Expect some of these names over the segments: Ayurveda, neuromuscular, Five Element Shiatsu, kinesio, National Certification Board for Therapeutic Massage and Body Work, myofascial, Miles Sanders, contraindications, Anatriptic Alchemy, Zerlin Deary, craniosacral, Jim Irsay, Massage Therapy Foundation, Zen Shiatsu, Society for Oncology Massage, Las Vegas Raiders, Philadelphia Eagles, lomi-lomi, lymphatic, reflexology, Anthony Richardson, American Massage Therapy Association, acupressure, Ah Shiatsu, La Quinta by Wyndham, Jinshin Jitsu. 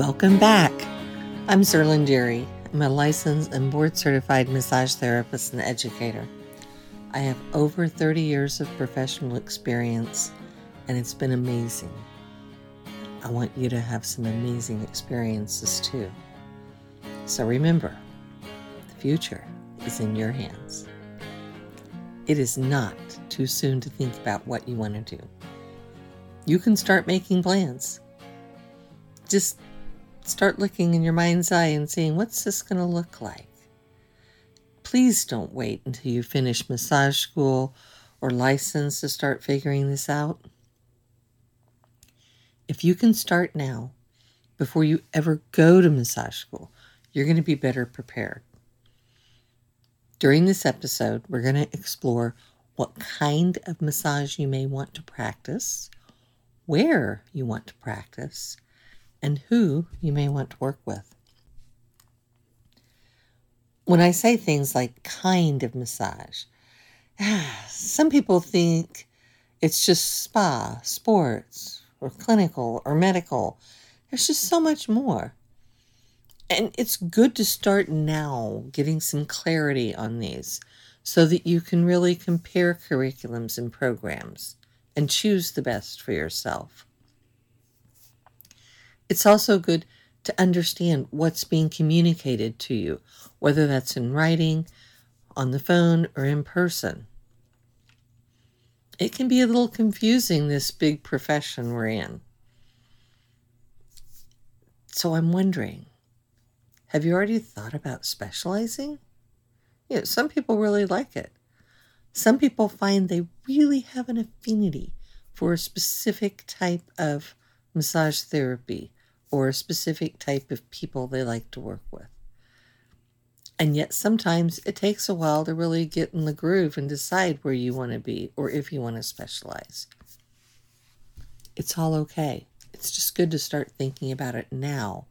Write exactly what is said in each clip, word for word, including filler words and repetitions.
Welcome back. I'm Zerlin Deary. I'm a licensed and board-certified massage therapist and educator. I have over thirty years of professional experience, and it's been amazing. I want you to have some amazing experiences too. So remember, the future is in your hands. It is not too soon to think about what you want to do. You can start making plans. Just start looking in your mind's eye and seeing, what's this going to look like? Please don't wait until you finish massage school or license to start figuring this out. If you can start now, before you ever go to massage school, you're going to be better prepared. During this episode, we're going to explore what kind of massage you may want to practice, where you want to practice, and who you may want to work with. When I say things like kind of massage, some people think it's just spa, sports, or clinical, or medical. There's just so much more. And it's good to start now getting some clarity on these so that you can really compare curriculums and programs and choose the best for yourself. It's also good to understand what's being communicated to you, whether that's in writing, on the phone, or in person. It can be a little confusing, this big profession we're in. So I'm wondering, have you already thought about specializing? You know, some people really like it. Some people find they really have an affinity for a specific type of massage therapy, or a specific type of people they like to work with. And yet sometimes it takes a while to really get in the groove and decide where you want to be or if you want to specialize. It's all okay. It's just good to start thinking about it now.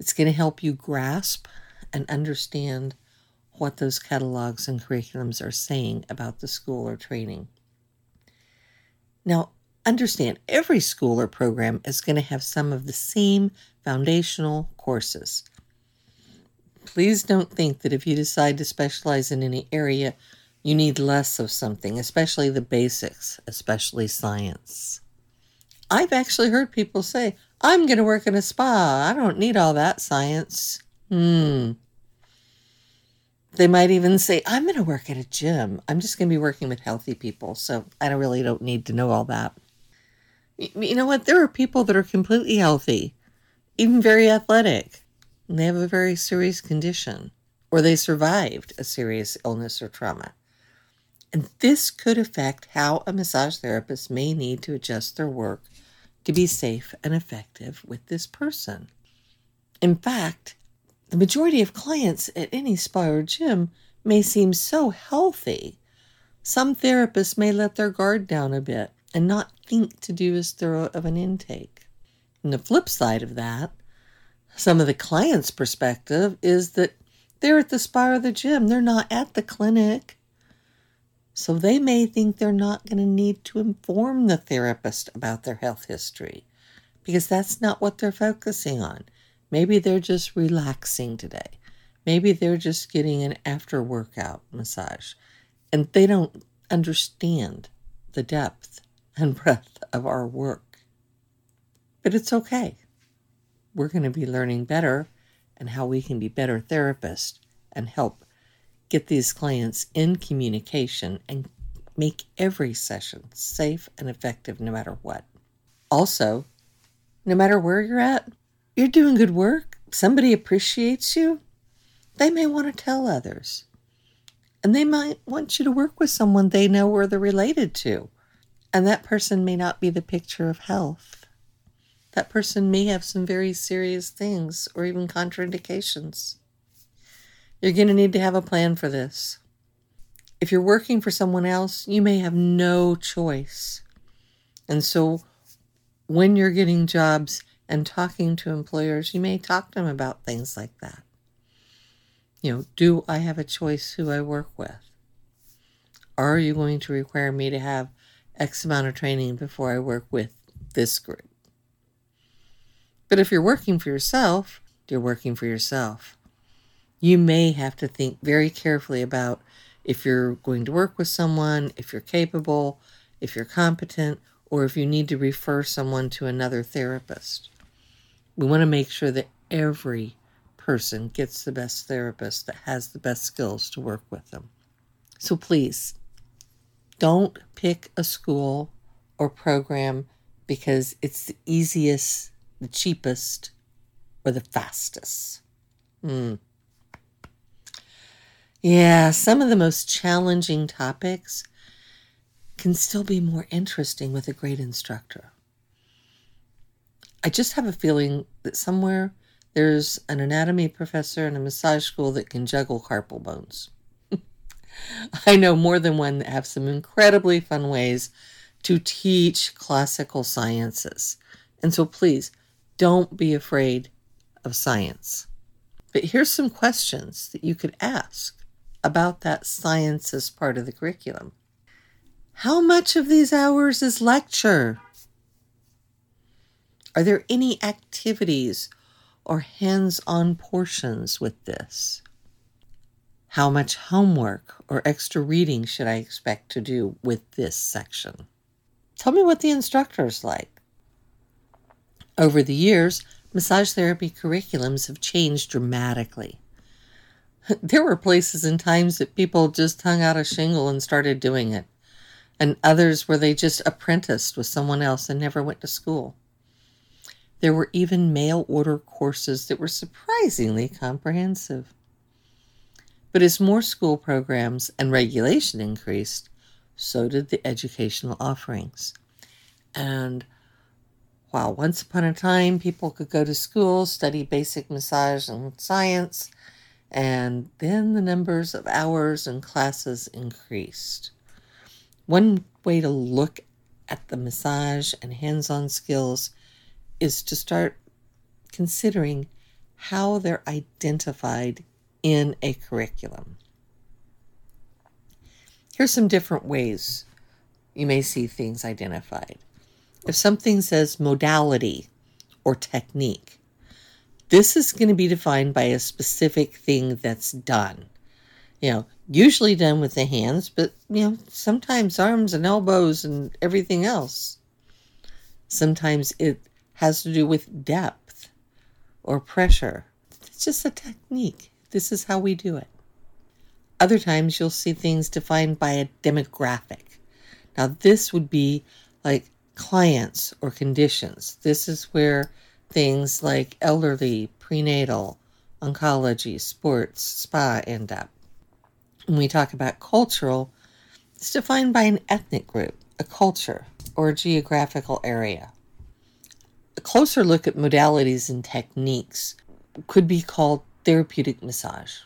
It's going to help you grasp and understand what those catalogs and curriculums are saying about the school or training. Now, understand, every school or program is going to have some of the same foundational courses. Please don't think that if you decide to specialize in any area, you need less of something, especially the basics, especially science. I've actually heard people say, I'm going to work in a spa. I don't need all that science. Hmm. They might even say, I'm going to work at a gym. I'm just going to be working with healthy people, so I don't really don't need to know all that. You know what? There are people that are completely healthy, even very athletic, and they have a very serious condition, or they survived a serious illness or trauma. And this could affect how a massage therapist may need to adjust their work to be safe and effective with this person. In fact, the majority of clients at any spa or gym may seem so healthy. Some therapists may let their guard down a bit and not think to do as thorough of an intake. And the flip side of that, some of the client's perspective is that they're at the spa or the gym, they're not at the clinic. So they may think they're not going to need to inform the therapist about their health history because that's not what they're focusing on. Maybe they're just relaxing today. Maybe they're just getting an after-workout massage, and they don't understand the depth and breadth of our work. But it's okay. We're going to be learning better and how we can be better therapists and help get these clients in communication and make every session safe and effective no matter what. Also, no matter where you're at, you're doing good work. Somebody appreciates you. They may want to tell others, and they might want you to work with someone they know or they're related to. And that person may not be the picture of health. That person may have some very serious things or even contraindications. You're going to need to have a plan for this. If you're working for someone else, you may have no choice. And so when you're getting jobs and talking to employers, you may talk to them about things like that. You know, do I have a choice who I work with? Are you going to require me to have X amount of training before I work with this group? But if you're working for yourself, you're working for yourself. You may have to think very carefully about if you're going to work with someone, if you're capable, if you're competent, or if you need to refer someone to another therapist. We want to make sure that every person gets the best therapist that has the best skills to work with them. So please, don't pick a school or program because it's the easiest, the cheapest, or the fastest. Mm. Yeah, some of the most challenging topics can still be more interesting with a great instructor. I just have a feeling that somewhere there's an anatomy professor in a massage school that can juggle carpal bones. I know more than one that have some incredibly fun ways to teach classical sciences. And so please, don't be afraid of science. But here's some questions that you could ask about that sciences part of the curriculum. How much of these hours is lecture? Are there any activities or hands-on portions with this? How much homework or extra reading should I expect to do with this section? Tell me what the instructor is like. Over the years, massage therapy curriculums have changed dramatically. There were places and times that people just hung out a shingle and started doing it, and others where they just apprenticed with someone else and never went to school. There were even mail order courses that were surprisingly comprehensive. But as more school programs and regulation increased, so did the educational offerings. And while once upon a time people could go to school, study basic massage and science, and then the numbers of hours and classes increased. One way to look at the massage and hands-on skills is to start considering how they're identified in a curriculum. Here's some different ways you may see things identified. If something says modality or technique, this is going to be defined by a specific thing that's done. You know, usually done with the hands, but, you know, sometimes arms and elbows and everything else. Sometimes it has to do with depth or pressure. It's just a technique. This is how we do it. Other times you'll see things defined by a demographic. Now this would be like clients or conditions. This is where things like elderly, prenatal, oncology, sports, spa end up. When we talk about cultural, it's defined by an ethnic group, a culture, or a geographical area. A closer look at modalities and techniques could be called therapeutic massage,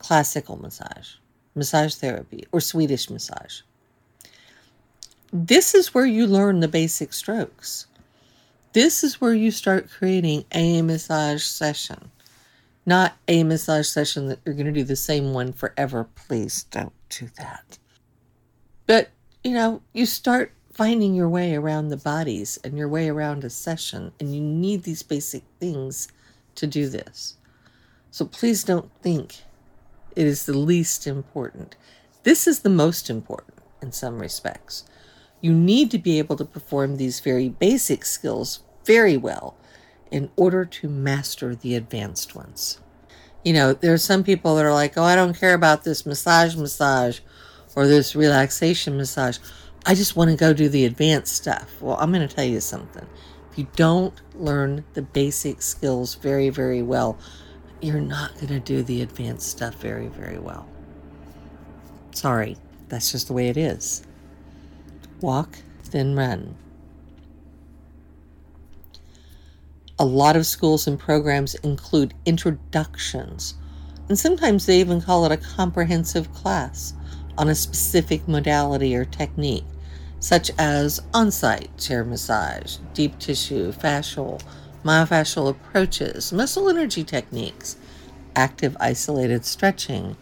classical massage, massage therapy, or Swedish massage. This is where you learn the basic strokes. This is where you start creating a massage session, not a massage session that you're going to do the same one forever. Please don't do that. But, you know, you start finding your way around the bodies and your way around a session, and you need these basic things to do this. So please don't think it is the least important. This is the most important in some respects. You need to be able to perform these very basic skills very well in order to master the advanced ones. You know, there are some people that are like, oh, I don't care about this massage massage or this relaxation massage. I just want to go do the advanced stuff. Well, I'm going to tell you something. If you don't learn the basic skills very, very well, you're not going to do the advanced stuff very, very well. Sorry, that's just the way it is. Walk, then run. A lot of schools and programs include introductions, and sometimes they even call it a comprehensive class on a specific modality or technique, such as on-site chair massage, deep tissue, fascial, myofascial approaches, muscle energy techniques, active isolated stretching,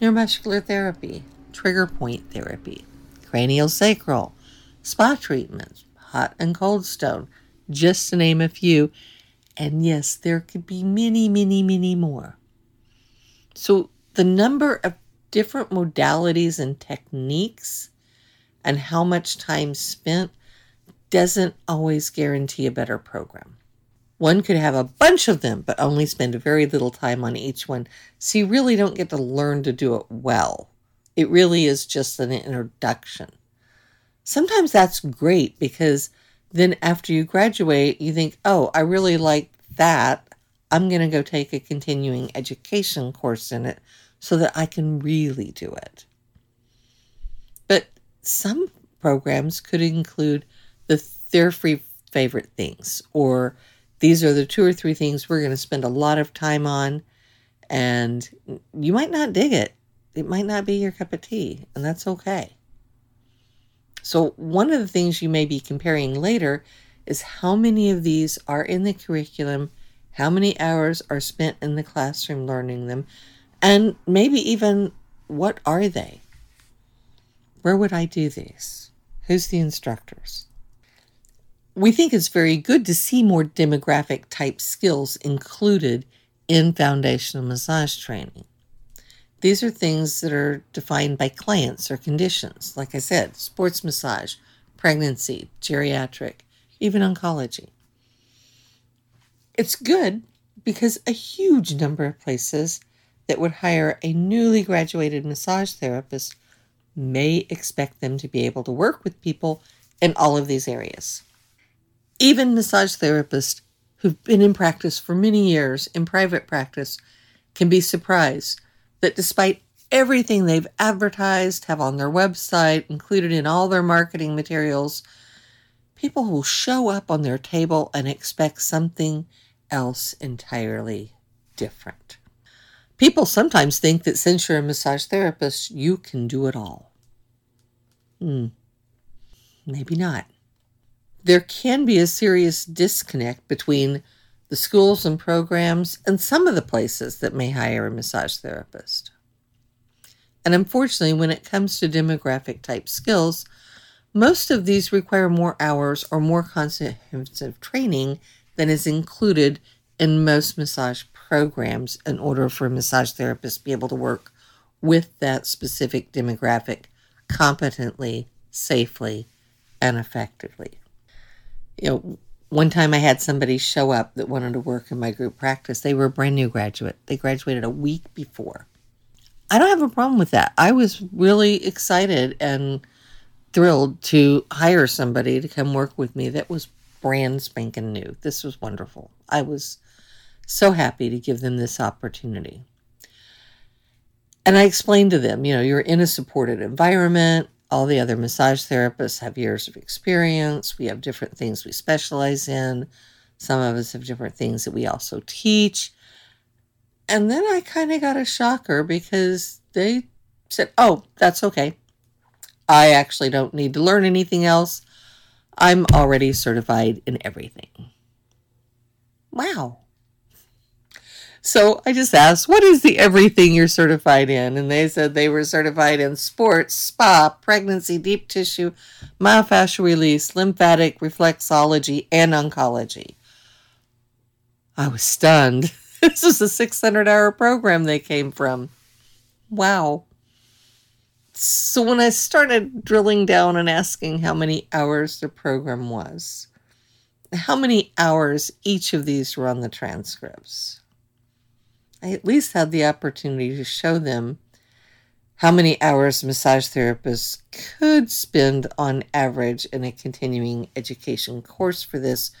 neuromuscular therapy, trigger point therapy, craniosacral, spa treatments, hot and cold stone, just to name a few. And yes, there could be many, many, many more. So the number of different modalities and techniques and how much time spent doesn't always guarantee a better program. One could have a bunch of them, but only spend very little time on each one. So you really don't get to learn to do it well. It really is just an introduction. Sometimes that's great because then after you graduate, you think, oh, I really like that. I'm going to go take a continuing education course in it so that I can really do it. But some programs could include the their free favorite things, or these are the two or three things we're going to spend a lot of time on, and you might not dig it. It might not be your cup of tea, and that's okay. So one of the things you may be comparing later is how many of these are in the curriculum, how many hours are spent in the classroom learning them, and maybe even what are they? Where would I do these? Who's the instructors? We think it's very good to see more demographic type skills included in foundational massage training. These are things that are defined by clients or conditions. Like I said, sports massage, pregnancy, geriatric, even oncology. It's good because a huge number of places that would hire a newly graduated massage therapist may expect them to be able to work with people in all of these areas. Even massage therapists who've been in practice for many years in private practice can be surprised that despite everything they've advertised, have on their website, included in all their marketing materials, people will show up on their table and expect something else entirely different. People sometimes think that since you're a massage therapist, you can do it all. Hmm, maybe not. There can be a serious disconnect between the schools and programs, and some of the places that may hire a massage therapist. And unfortunately, when it comes to demographic type skills, most of these require more hours or more comprehensive training than is included in most massage programs in order for a massage therapist to be able to work with that specific demographic competently, safely, and effectively. You know, one time I had somebody show up that wanted to work in my group practice. They were a brand new graduate. They graduated a week before. I don't have a problem with that. I was really excited and thrilled to hire somebody to come work with me that was brand spanking new. This was wonderful. I was so happy to give them this opportunity. And I explained to them, you know, you're in a supported environment. All the other massage therapists have years of experience. We have different things we specialize in. Some of us have different things that we also teach. And then I kind of got a shocker because they said, oh, that's okay. I actually don't need to learn anything else. I'm already certified in everything. Wow. So I just asked, what is the everything you're certified in? And they said they were certified in sports, spa, pregnancy, deep tissue, myofascial release, lymphatic, reflexology, and oncology. I was stunned. This was a six hundred hour program they came from. Wow. So when I started drilling down and asking how many hours the program was, how many hours each of these were on the transcripts, I at least had the opportunity to show them how many hours massage therapists could spend on average in a continuing education course for this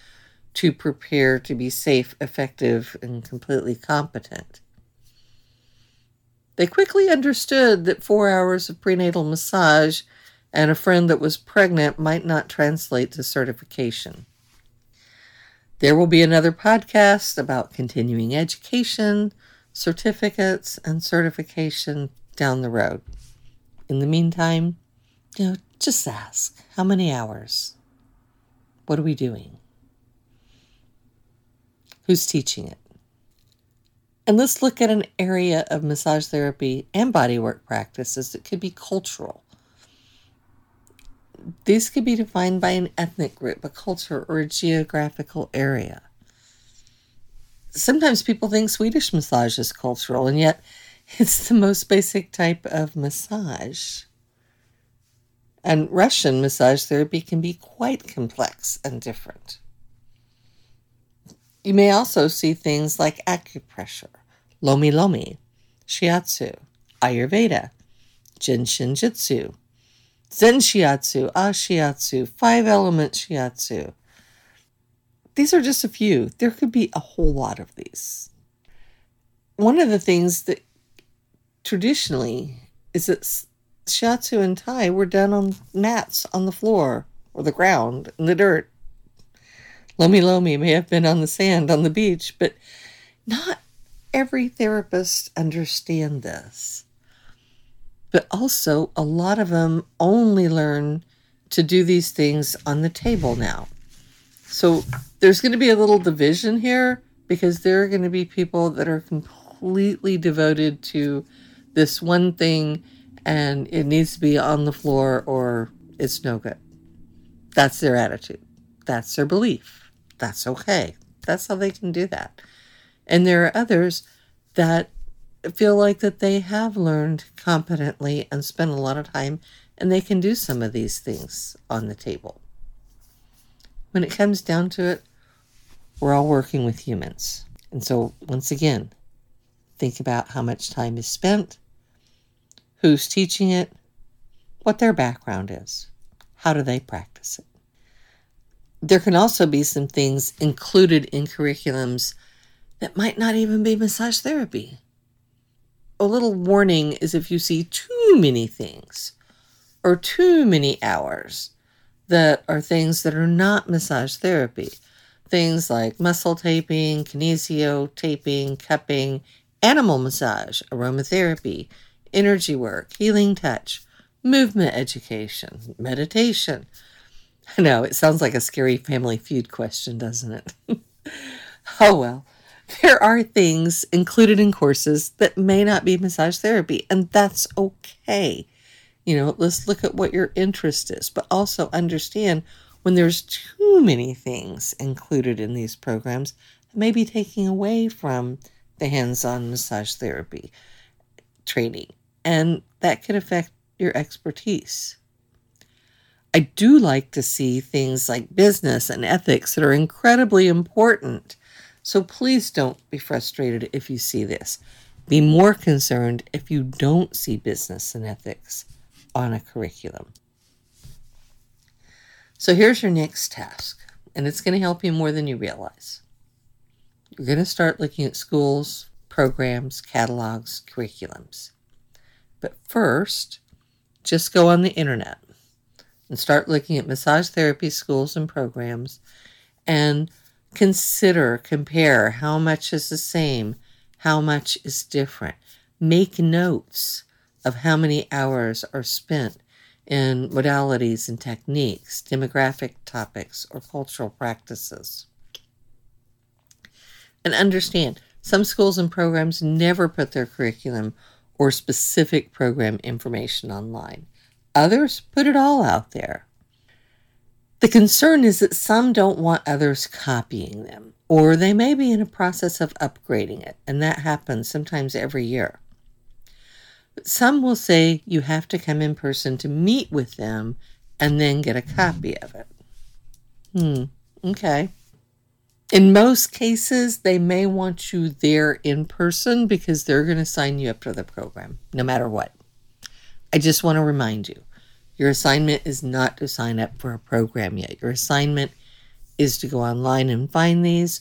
to prepare to be safe, effective, and completely competent. They quickly understood that four hours of prenatal massage and a friend that was pregnant might not translate to certification. There will be another podcast about continuing education, certificates, and certification down the road. In the meantime, you know, just ask, how many hours? What are we doing? Who's teaching it? And let's look at an area of massage therapy and bodywork practices that could be cultural. These could be defined by an ethnic group, a culture, or a geographical area. sometimes people think Swedish massage is cultural, and yet it's the most basic type of massage. And Russian massage therapy can be quite complex and different. You may also see things like acupressure, lomi-lomi, shiatsu, Ayurveda, Jinshin Jitsu, Zen Shiatsu, Ah Shiatsu, Five Element Shiatsu. These are just a few. There could be a whole lot of these. One of the things that traditionally is that Shiatsu and Thai were done on mats on the floor or the ground in the dirt. Lomi Lomi may have been on the sand on the beach, but not every therapist understands this. But also, a lot of them only learn to do these things on the table now. So there's going to be a little division here, because there are going to be people that are completely devoted to this one thing, and it needs to be on the floor or it's no good. That's their attitude. That's their belief. That's okay. That's how they can do that. And there are others that feel like that they have learned competently and spent a lot of time, and they can do some of these things on the table. When it comes down to it, we're all working with humans. And so once again, think about how much time is spent, who's teaching it, what their background is, how do they practice it. There can also be some things included in curriculums that might not even be massage therapy. A little warning is if you see too many things or too many hours that are things that are not massage therapy. Things like muscle taping, kinesio taping, cupping, animal massage, aromatherapy, energy work, healing touch, movement education, meditation. I know, it sounds like a scary Family Feud question, doesn't it? Oh, well. There are things included in courses that may not be massage therapy, and that's okay. You know, let's look at what your interest is, but also understand when there's too many things included in these programs, it may be taking away from the hands-on massage therapy training, and that could affect your expertise. I do like to see things like business and ethics that are incredibly important. So please don't be frustrated if you see this. Be more concerned if you don't see business and ethics on a curriculum. So here's your next task, and it's going to help you more than you realize. You're going to start looking at schools, programs, catalogs, curriculums. But first, just go on the internet and start looking at massage therapy schools and programs, and consider, compare how much is the same, how much is different. Make notes of how many hours are spent in modalities and techniques, demographic topics, or cultural practices. And understand, some schools and programs never put their curriculum or specific program information online. Others put it all out there. The concern is that some don't want others copying them, or they may be in a process of upgrading it, and that happens sometimes every year. But some will say you have to come in person to meet with them and then get a copy of it. Hmm, okay. In most cases, they may want you there in person because they're going to sign you up to the program, no matter what. I just want to remind you, your assignment is not to sign up for a program yet. Your assignment is to go online and find these,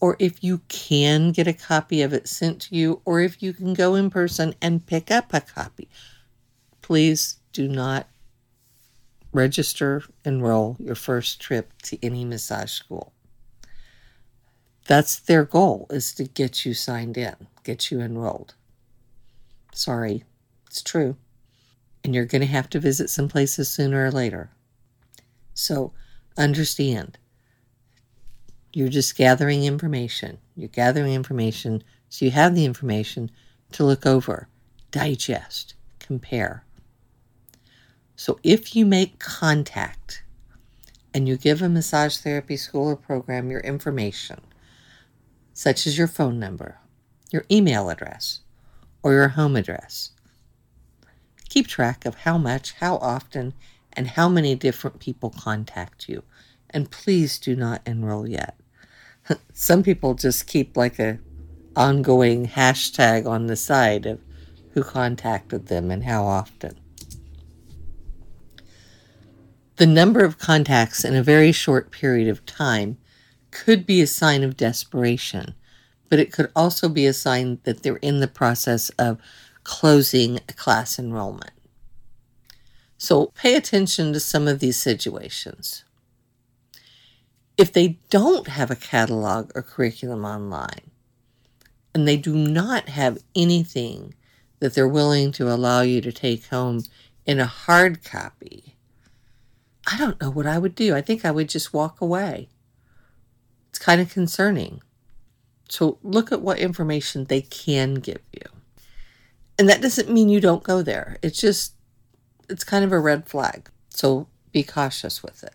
or if you can get a copy of it sent to you, or if you can go in person and pick up a copy. Please do not register, enroll your first trip to any massage school. That's their goal, is to get you signed in, get you enrolled. Sorry, it's true. And you're going to have to visit some places sooner or later. So understand, you're just gathering information. You're gathering information so you have the information to look over, digest, compare. So if you make contact and you give a massage therapy school or program your information, such as your phone number, your email address, or your home address. Keep track of how much, how often, and how many different people contact you. And please do not enroll yet. Some people just keep like a ongoing hashtag on the side of who contacted them and how often. The number of contacts in a very short period of time could be a sign of desperation, but it could also be a sign that they're in the process of closing a class enrollment. So pay attention to some of these situations. If they don't have a catalog or curriculum online, and they do not have anything that they're willing to allow you to take home in a hard copy, I don't know what I would do. I think I would just walk away. It's kind of concerning. So look at what information they can give you. And that doesn't mean you don't go there. It's just, it's kind of a red flag. So be cautious with it.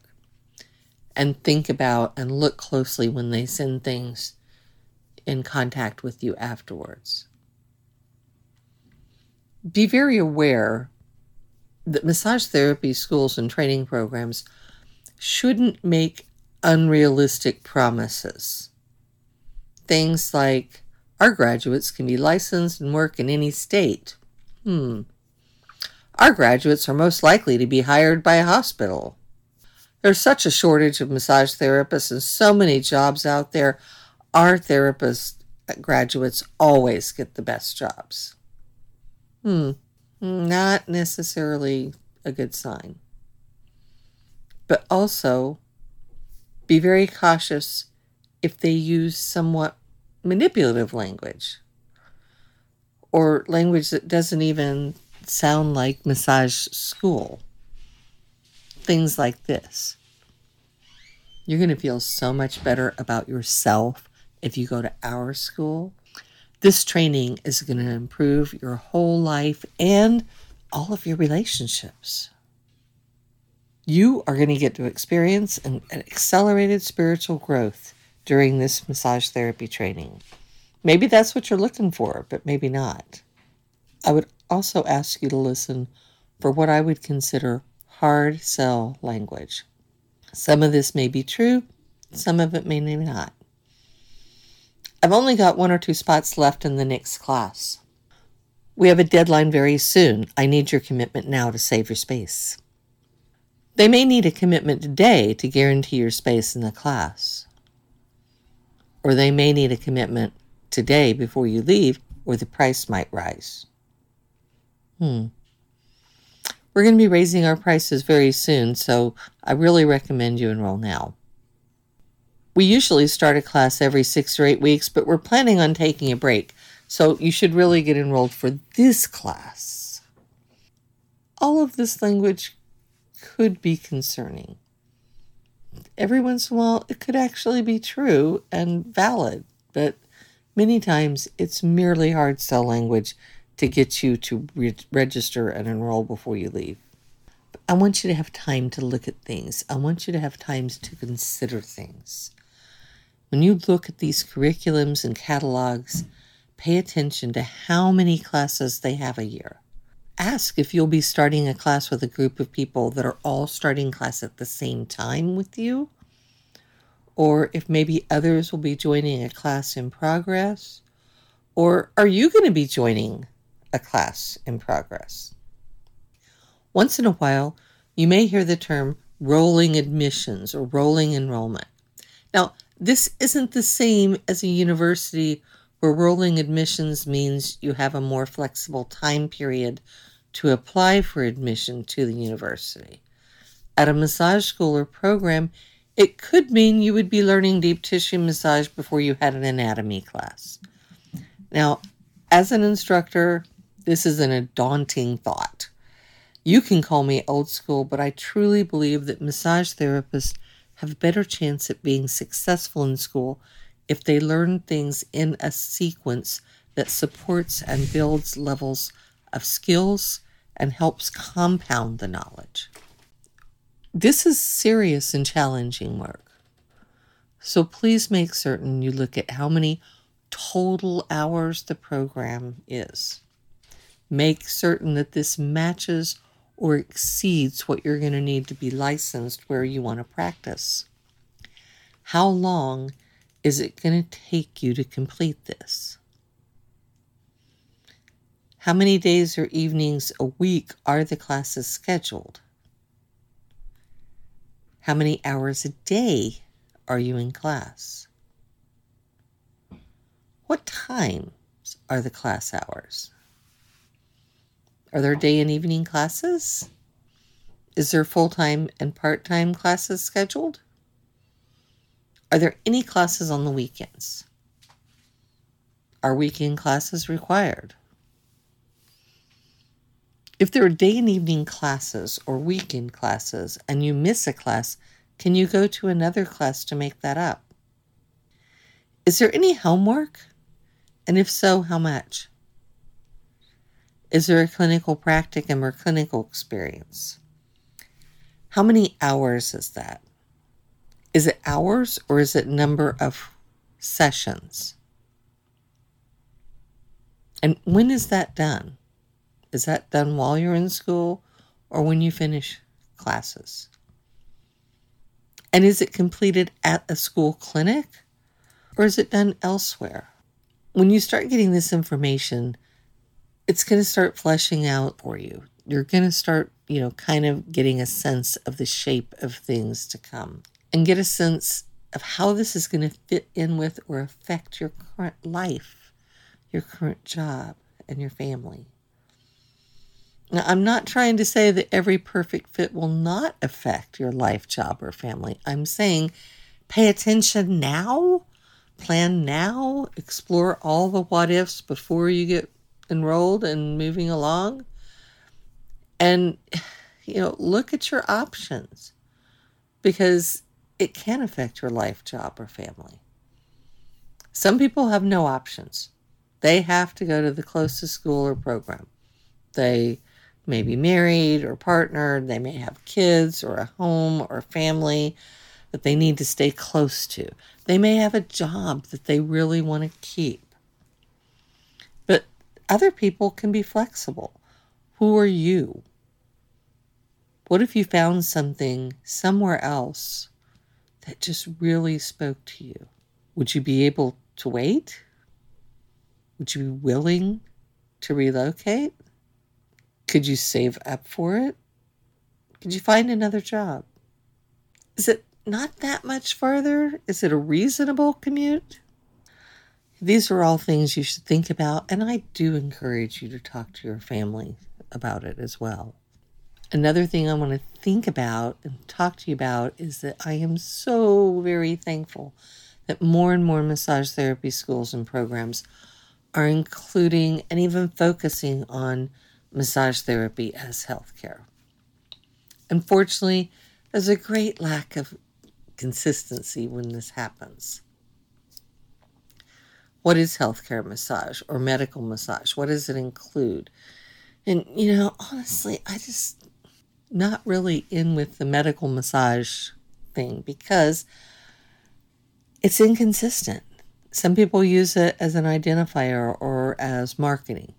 And think about and look closely when they send things in contact with you afterwards. Be very aware that massage therapy schools and training programs shouldn't make unrealistic promises. Things like, our graduates can be licensed and work in any state. Hmm. Our graduates are most likely to be hired by a hospital. There's such a shortage of massage therapists and so many jobs out there. Our therapist graduates always get the best jobs. Hmm, not necessarily a good sign. But also, be very cautious if they use somewhat manipulative language or language that doesn't even sound like massage school. Things like this. You're going to feel so much better about yourself if you go to our school. This training is going to improve your whole life and all of your relationships. You are going to get to experience an, an accelerated spiritual growth during this massage therapy training. Maybe that's what you're looking for, but maybe not. I would also ask you to listen for what I would consider hard sell language. Some of this may be true, some of it may not. I've only got one or two spots left in the next class. We have a deadline very soon. I need your commitment now to save your space. They may need a commitment today to guarantee your space in the class. Or they may need a commitment today before you leave, or the price might rise. Hmm. We're going to be raising our prices very soon, so I really recommend you enroll now. We usually start a class every six or eight weeks, but we're planning on taking a break, so you should really get enrolled for this class. All of this language could be concerning. Every once in a while, it could actually be true and valid, but many times it's merely hard sell language to get you to re- register and enroll before you leave. I want you to have time to look at things. I want you to have time to consider things. When you look at these curriculums and catalogs, pay attention to how many classes they have a year. Ask if you'll be starting a class with a group of people that are all starting class at the same time with you, or if maybe others will be joining a class in progress, or are you going to be joining a class in progress? Once in a while, you may hear the term rolling admissions or rolling enrollment. Now, this isn't the same as a university where rolling admissions means you have a more flexible time period to apply for admission to the university. At a massage school or program, it could mean you would be learning deep tissue massage before you had an anatomy class. Now, as an instructor, this isn't a daunting thought. You can call me old school, but I truly believe that massage therapists have a better chance at being successful in school if they learn things in a sequence that supports and builds levels of skills and helps compound the knowledge. This is serious and challenging work. So please make certain you look at how many total hours the program is. Make certain that this matches or exceeds what you're going to need to be licensed where you want to practice. How long is it going to take you to complete this? How many days or evenings a week are the classes scheduled? How many hours a day are you in class? What times are the class hours? Are there day and evening classes? Is there full-time and part-time classes scheduled? Are there any classes on the weekends? Are weekend classes required? If there are day and evening classes or weekend classes and you miss a class, can you go to another class to make that up? Is there any homework? And if so, how much? Is there a clinical practicum or clinical experience? How many hours is that? Is it hours or is it number of sessions? And when is that done? Is that done while you're in school or when you finish classes? And is it completed at a school clinic or is it done elsewhere? When you start getting this information, it's going to start fleshing out for you. You're going to start, you know, kind of getting a sense of the shape of things to come and get a sense of how this is going to fit in with or affect your current life, your current job, and your family. Now, I'm not trying to say that every perfect fit will not affect your life, job, or family. I'm saying pay attention now, plan now, explore all the what ifs before you get enrolled and moving along. And, you know, look at your options because it can affect your life, job, or family. Some people have no options. They have to go to the closest school or program. They may be married or partnered. They may have kids or a home or family that they need to stay close to. They may have a job that they really want to keep. But other people can be flexible. Who are you? What if you found something somewhere else that just really spoke to you? Would you be able to wait? Would you be willing to relocate? Could you save up for it? Could you find another job? Is it not that much farther? Is it a reasonable commute? These are all things you should think about, and I do encourage you to talk to your family about it as well. Another thing I want to think about and talk to you about is that I am so very thankful that more and more massage therapy schools and programs are including and even focusing on massage therapy as healthcare. Unfortunately, there's a great lack of consistency when this happens. What is healthcare massage or medical massage? What does it include? And, you know, honestly, I just not really in with the medical massage thing because it's inconsistent. Some people use it as an identifier or as marketing.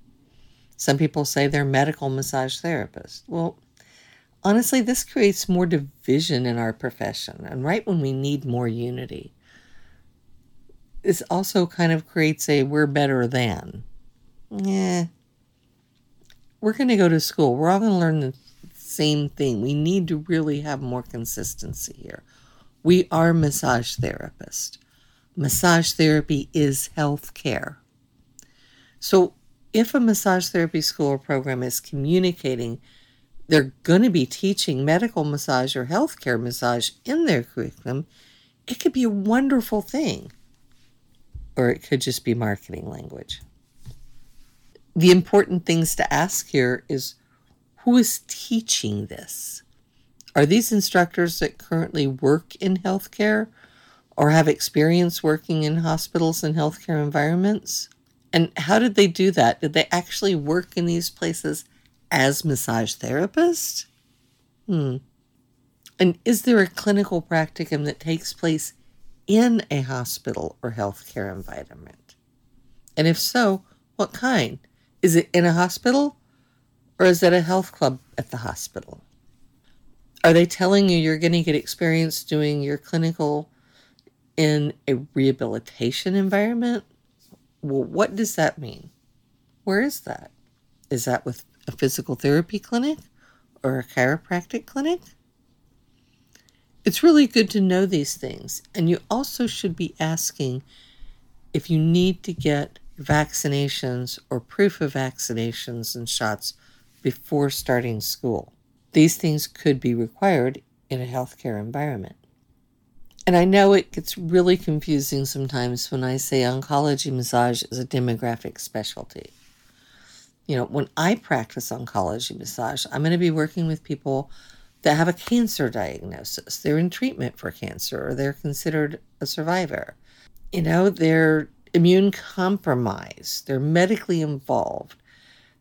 Some people say they're medical massage therapists. Well, honestly, this creates more division in our profession, and right when we need more unity. This also kind of creates a we're better than. Yeah. We're going to go to school. We're all going to learn the same thing. We need to really have more consistency here. We are massage therapists. Massage therapy is healthcare. So, if a massage therapy school or program is communicating, they're going to be teaching medical massage or healthcare massage in their curriculum, it could be a wonderful thing. Or it could just be marketing language. The important things to ask here is, who is teaching this? Are these instructors that currently work in healthcare or have experience working in hospitals and healthcare environments? And how did they do that? Did they actually work in these places as massage therapists? Hmm. And is there a clinical practicum that takes place in a hospital or healthcare environment? And if so, what kind? Is it in a hospital or is it a health club at the hospital? Are they telling you you're going to get experience doing your clinical in a rehabilitation environment? Well, what does that mean? Where is that? Is that with a physical therapy clinic or a chiropractic clinic? It's really good to know these things. And you also should be asking if you need to get vaccinations or proof of vaccinations and shots before starting school. These things could be required in a healthcare environment. And I know it gets really confusing sometimes when I say oncology massage is a demographic specialty. You know, when I practice oncology massage, I'm going to be working with people that have a cancer diagnosis. They're in treatment for cancer or they're considered a survivor. You know, they're immune compromised. They're medically involved.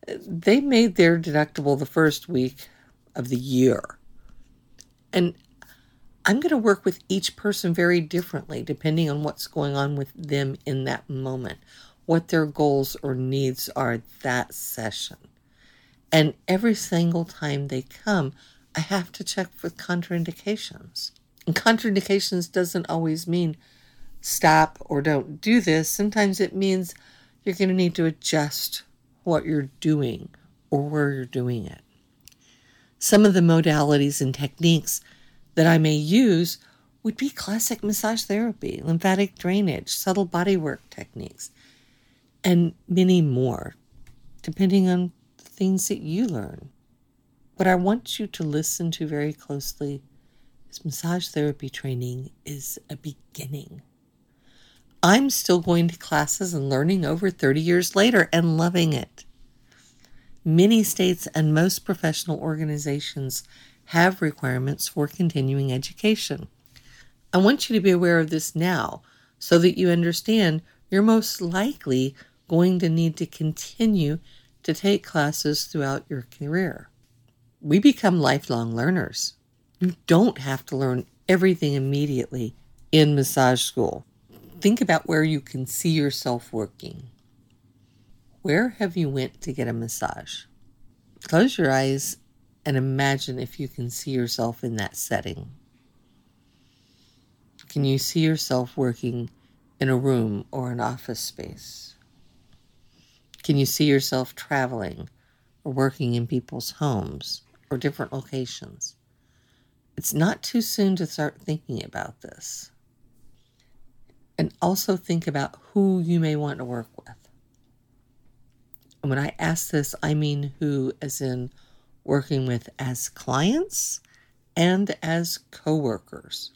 They made their deductible the first week of the year. And I'm going to work with each person very differently depending on what's going on with them in that moment, what their goals or needs are that session. And every single time they come, I have to check for contraindications. And contraindications doesn't always mean stop or don't do this. Sometimes it means you're going to need to adjust what you're doing or where you're doing it. Some of the modalities and techniques that I may use would be classic massage therapy, lymphatic drainage, subtle body work techniques, and many more, depending on the things that you learn. What I want you to listen to very closely is massage therapy training is a beginning. I'm still going to classes and learning over thirty years later and loving it. Many states and most professional organizations have requirements for continuing education. I want you to be aware of this now so that you understand you're most likely going to need to continue to take classes throughout your career. We become lifelong learners. You don't have to learn everything immediately in massage school. Think about where you can see yourself working. Where have you went to get a massage? Close your eyes and imagine if you can see yourself in that setting. Can you see yourself working in a room or an office space? Can you see yourself traveling or working in people's homes or different locations? It's not too soon to start thinking about this. And also think about who you may want to work with. And when I ask this, I mean who as in working with as clients and as coworkers.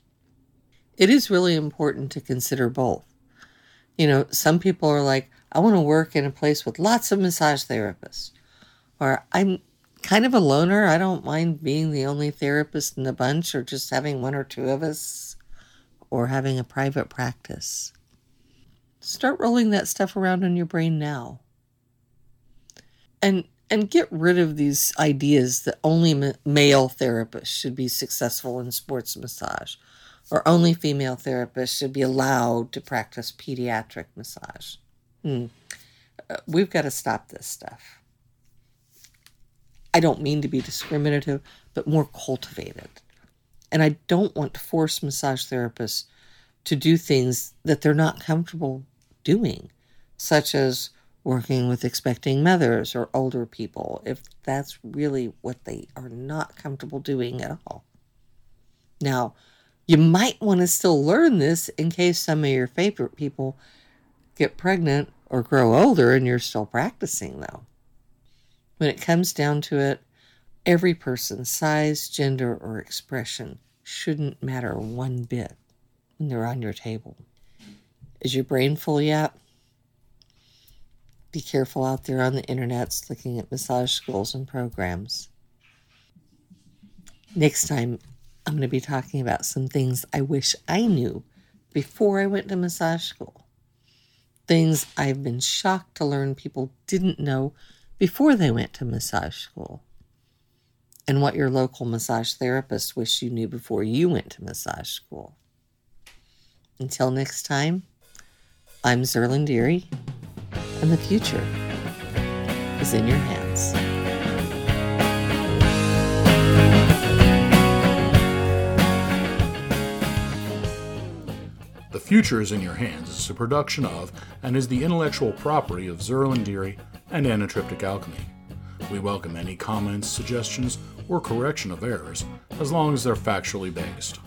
It is really important to consider both. You know, some people are like, I want to work in a place with lots of massage therapists. Or I'm kind of a loner. I don't mind being the only therapist in the bunch or just having one or two of us or having a private practice. Start rolling that stuff around in your brain now. And and get rid of these ideas that only ma- male therapists should be successful in sports massage, or only female therapists should be allowed to practice pediatric massage. Hmm. Uh, we've got to stop this stuff. I don't mean to be discriminative, but more cultivated. And I don't want to force massage therapists to do things that they're not comfortable doing, such as working with expecting mothers or older people, if that's really what they are not comfortable doing at all. Now, you might want to still learn this in case some of your favorite people get pregnant or grow older and you're still practicing, though. When it comes down to it, every person's size, gender, or expression shouldn't matter one bit when they're on your table. Is your brain full yet? Be careful out there on the internet looking at massage schools and programs. Next time, I'm going to be talking about some things I wish I knew before I went to massage school. Things I've been shocked to learn people didn't know before they went to massage school. And what your local massage therapist wished you knew before you went to massage school. Until next time, I'm Zerlin Deary, and the future is in your hands. The Future is in Your Hands is a production of and is the intellectual property of Zerlin Deary and Anatriptic Alchemy. We welcome any comments, suggestions, or correction of errors, as long as they're factually based.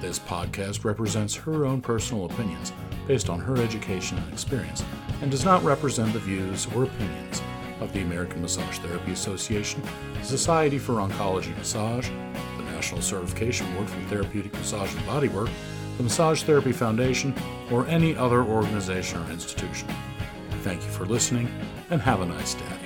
This podcast represents her own personal opinions based on her education and experience, and does not represent the views or opinions of the American Massage Therapy Association, the Society for Oncology Massage, the National Certification Board for Therapeutic Massage and Body Work, the Massage Therapy Foundation, or any other organization or institution. Thank you for listening, and have a nice day.